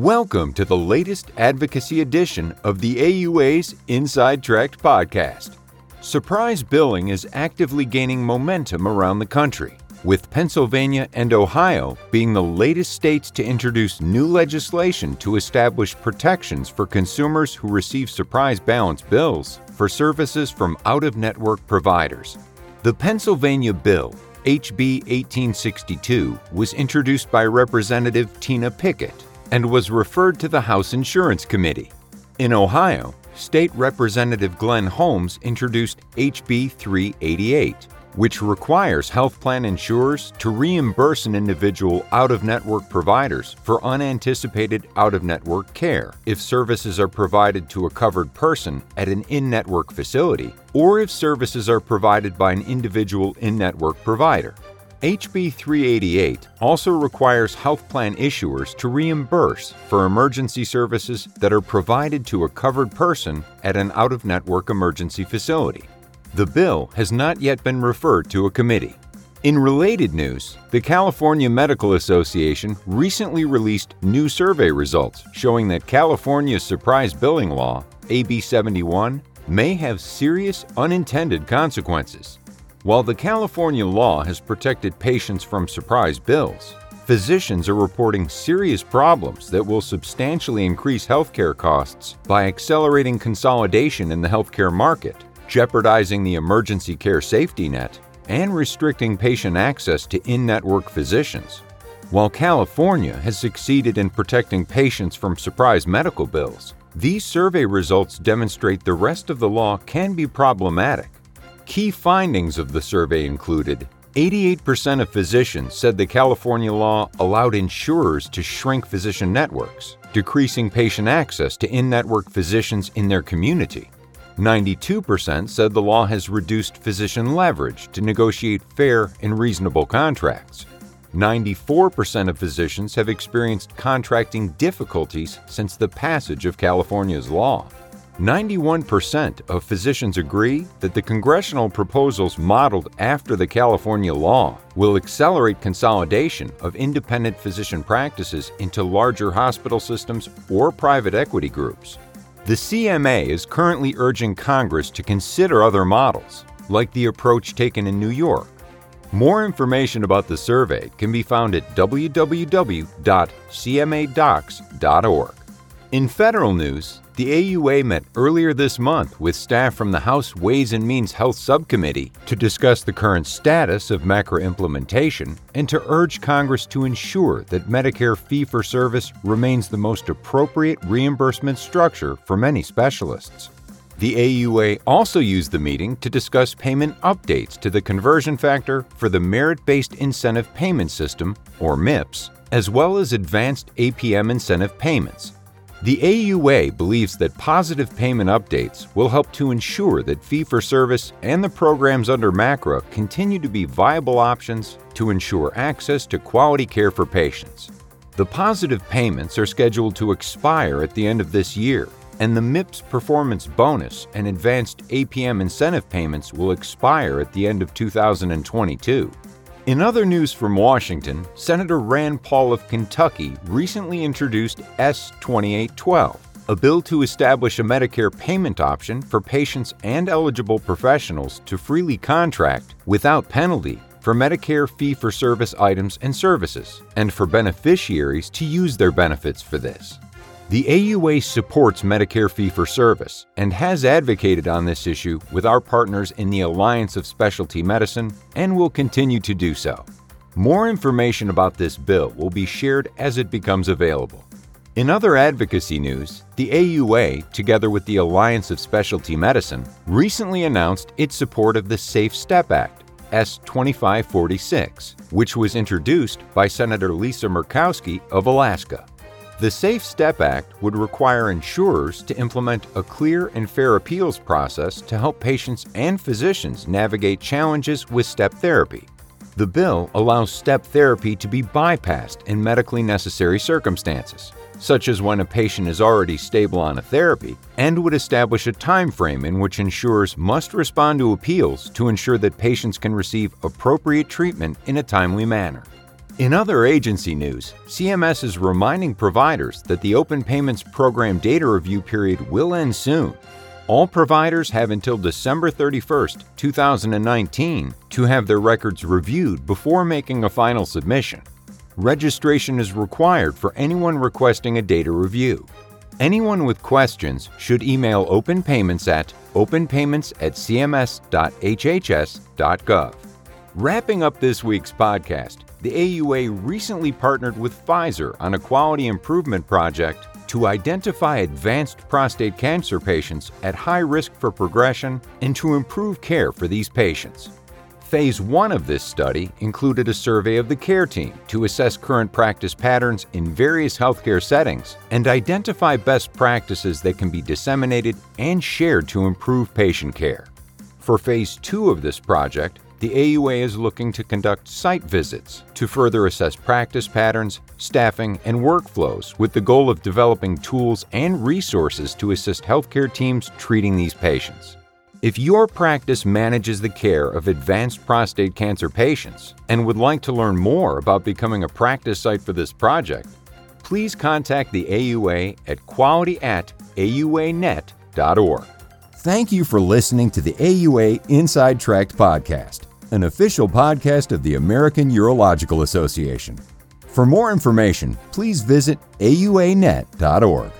Welcome to the latest advocacy edition of the AUA's Inside Tract podcast. Surprise billing is actively gaining momentum around the country, with Pennsylvania and Ohio being the latest states to introduce new legislation to establish protections for consumers who receive surprise balance bills for services from out-of-network providers. The Pennsylvania bill, HB 1862, was introduced by Representative Tina Pickett and was referred to the House Insurance Committee. In Ohio, State Representative Glenn Holmes introduced HB 388, which requires health plan insurers to reimburse an individual out-of-network providers for unanticipated out-of-network care if services are provided to a covered person at an in-network facility or if services are provided by an individual in-network provider. HB 388 also requires health plan issuers to reimburse for emergency services that are provided to a covered person at an out-of-network emergency facility. The bill has not yet been referred to a committee. In related news, the California Medical Association recently released new survey results showing that California's surprise billing law, AB 71, may have serious unintended consequences. While the California law has protected patients from surprise bills, physicians are reporting serious problems that will substantially increase healthcare costs by accelerating consolidation in the healthcare market, jeopardizing the emergency care safety net, and restricting patient access to in-network physicians. While California has succeeded in protecting patients from surprise medical bills, these survey results demonstrate the rest of the law can be problematic. Key findings of the survey included 88% of physicians said the California law allowed insurers to shrink physician networks, decreasing patient access to in-network physicians in their community. 92% said the law has reduced physician leverage to negotiate fair and reasonable contracts. 94% of physicians have experienced contracting difficulties since the passage of California's law. 91% of physicians agree that the congressional proposals modeled after the California law will accelerate consolidation of independent physician practices into larger hospital systems or private equity groups. The CMA is currently urging Congress to consider other models, like the approach taken in New York. More information about the survey can be found at www.cmadocs.org. In federal news, the AUA met earlier this month with staff from the House Ways and Means Health Subcommittee to discuss the current status of MACRA implementation and to urge Congress to ensure that Medicare fee-for-service remains the most appropriate reimbursement structure for many specialists. The AUA also used the meeting to discuss payment updates to the conversion factor for the Merit-Based Incentive Payment System, or MIPS, as well as advanced APM incentive payments. The AUA believes that positive payment updates will help to ensure that fee-for-service and the programs under MACRA continue to be viable options to ensure access to quality care for patients. The positive payments are scheduled to expire at the end of this year, and the MIPS performance bonus and advanced APM incentive payments will expire at the end of 2022. In other news from Washington, Senator Rand Paul of Kentucky recently introduced S. 2812, a bill to establish a Medicare payment option for patients and eligible professionals to freely contract without penalty for Medicare fee-for-service items and services, and for beneficiaries to use their benefits for this. The AUA supports Medicare fee-for-service and has advocated on this issue with our partners in the Alliance of Specialty Medicine and will continue to do so. More information about this bill will be shared as it becomes available. In other advocacy news, the AUA, together with the Alliance of Specialty Medicine, recently announced its support of the Safe Step Act, S. 2546, which was introduced by Senator Lisa Murkowski of Alaska. The Safe Step Act would require insurers to implement a clear and fair appeals process to help patients and physicians navigate challenges with step therapy. The bill allows step therapy to be bypassed in medically necessary circumstances, such as when a patient is already stable on a therapy, and would establish a time frame in which insurers must respond to appeals to ensure that patients can receive appropriate treatment in a timely manner. In other agency news, CMS is reminding providers that the Open Payments Program data review period will end soon. All providers have until December 31, 2019, to have their records reviewed before making a final submission. Registration is required for anyone requesting a data review. Anyone with questions should email openpayments at openpayments@cms.hhs.gov. Wrapping up this week's podcast, the AUA recently partnered with Pfizer on a quality improvement project to identify advanced prostate cancer patients at high risk for progression and to improve care for these patients. Phase 1 of this study included a survey of the care team to assess current practice patterns in various healthcare settings and identify best practices that can be disseminated and shared to improve patient care. For Phase 2 of this project, the AUA is looking to conduct site visits to further assess practice patterns, staffing, and workflows with the goal of developing tools and resources to assist healthcare teams treating these patients. If your practice manages the care of advanced prostate cancer patients and would like to learn more about becoming a practice site for this project, please contact the AUA at quality@auanet.org. Thank you for listening to the AUA Inside Tract podcast, an official podcast of the American Urological Association. For more information, please visit auanet.org.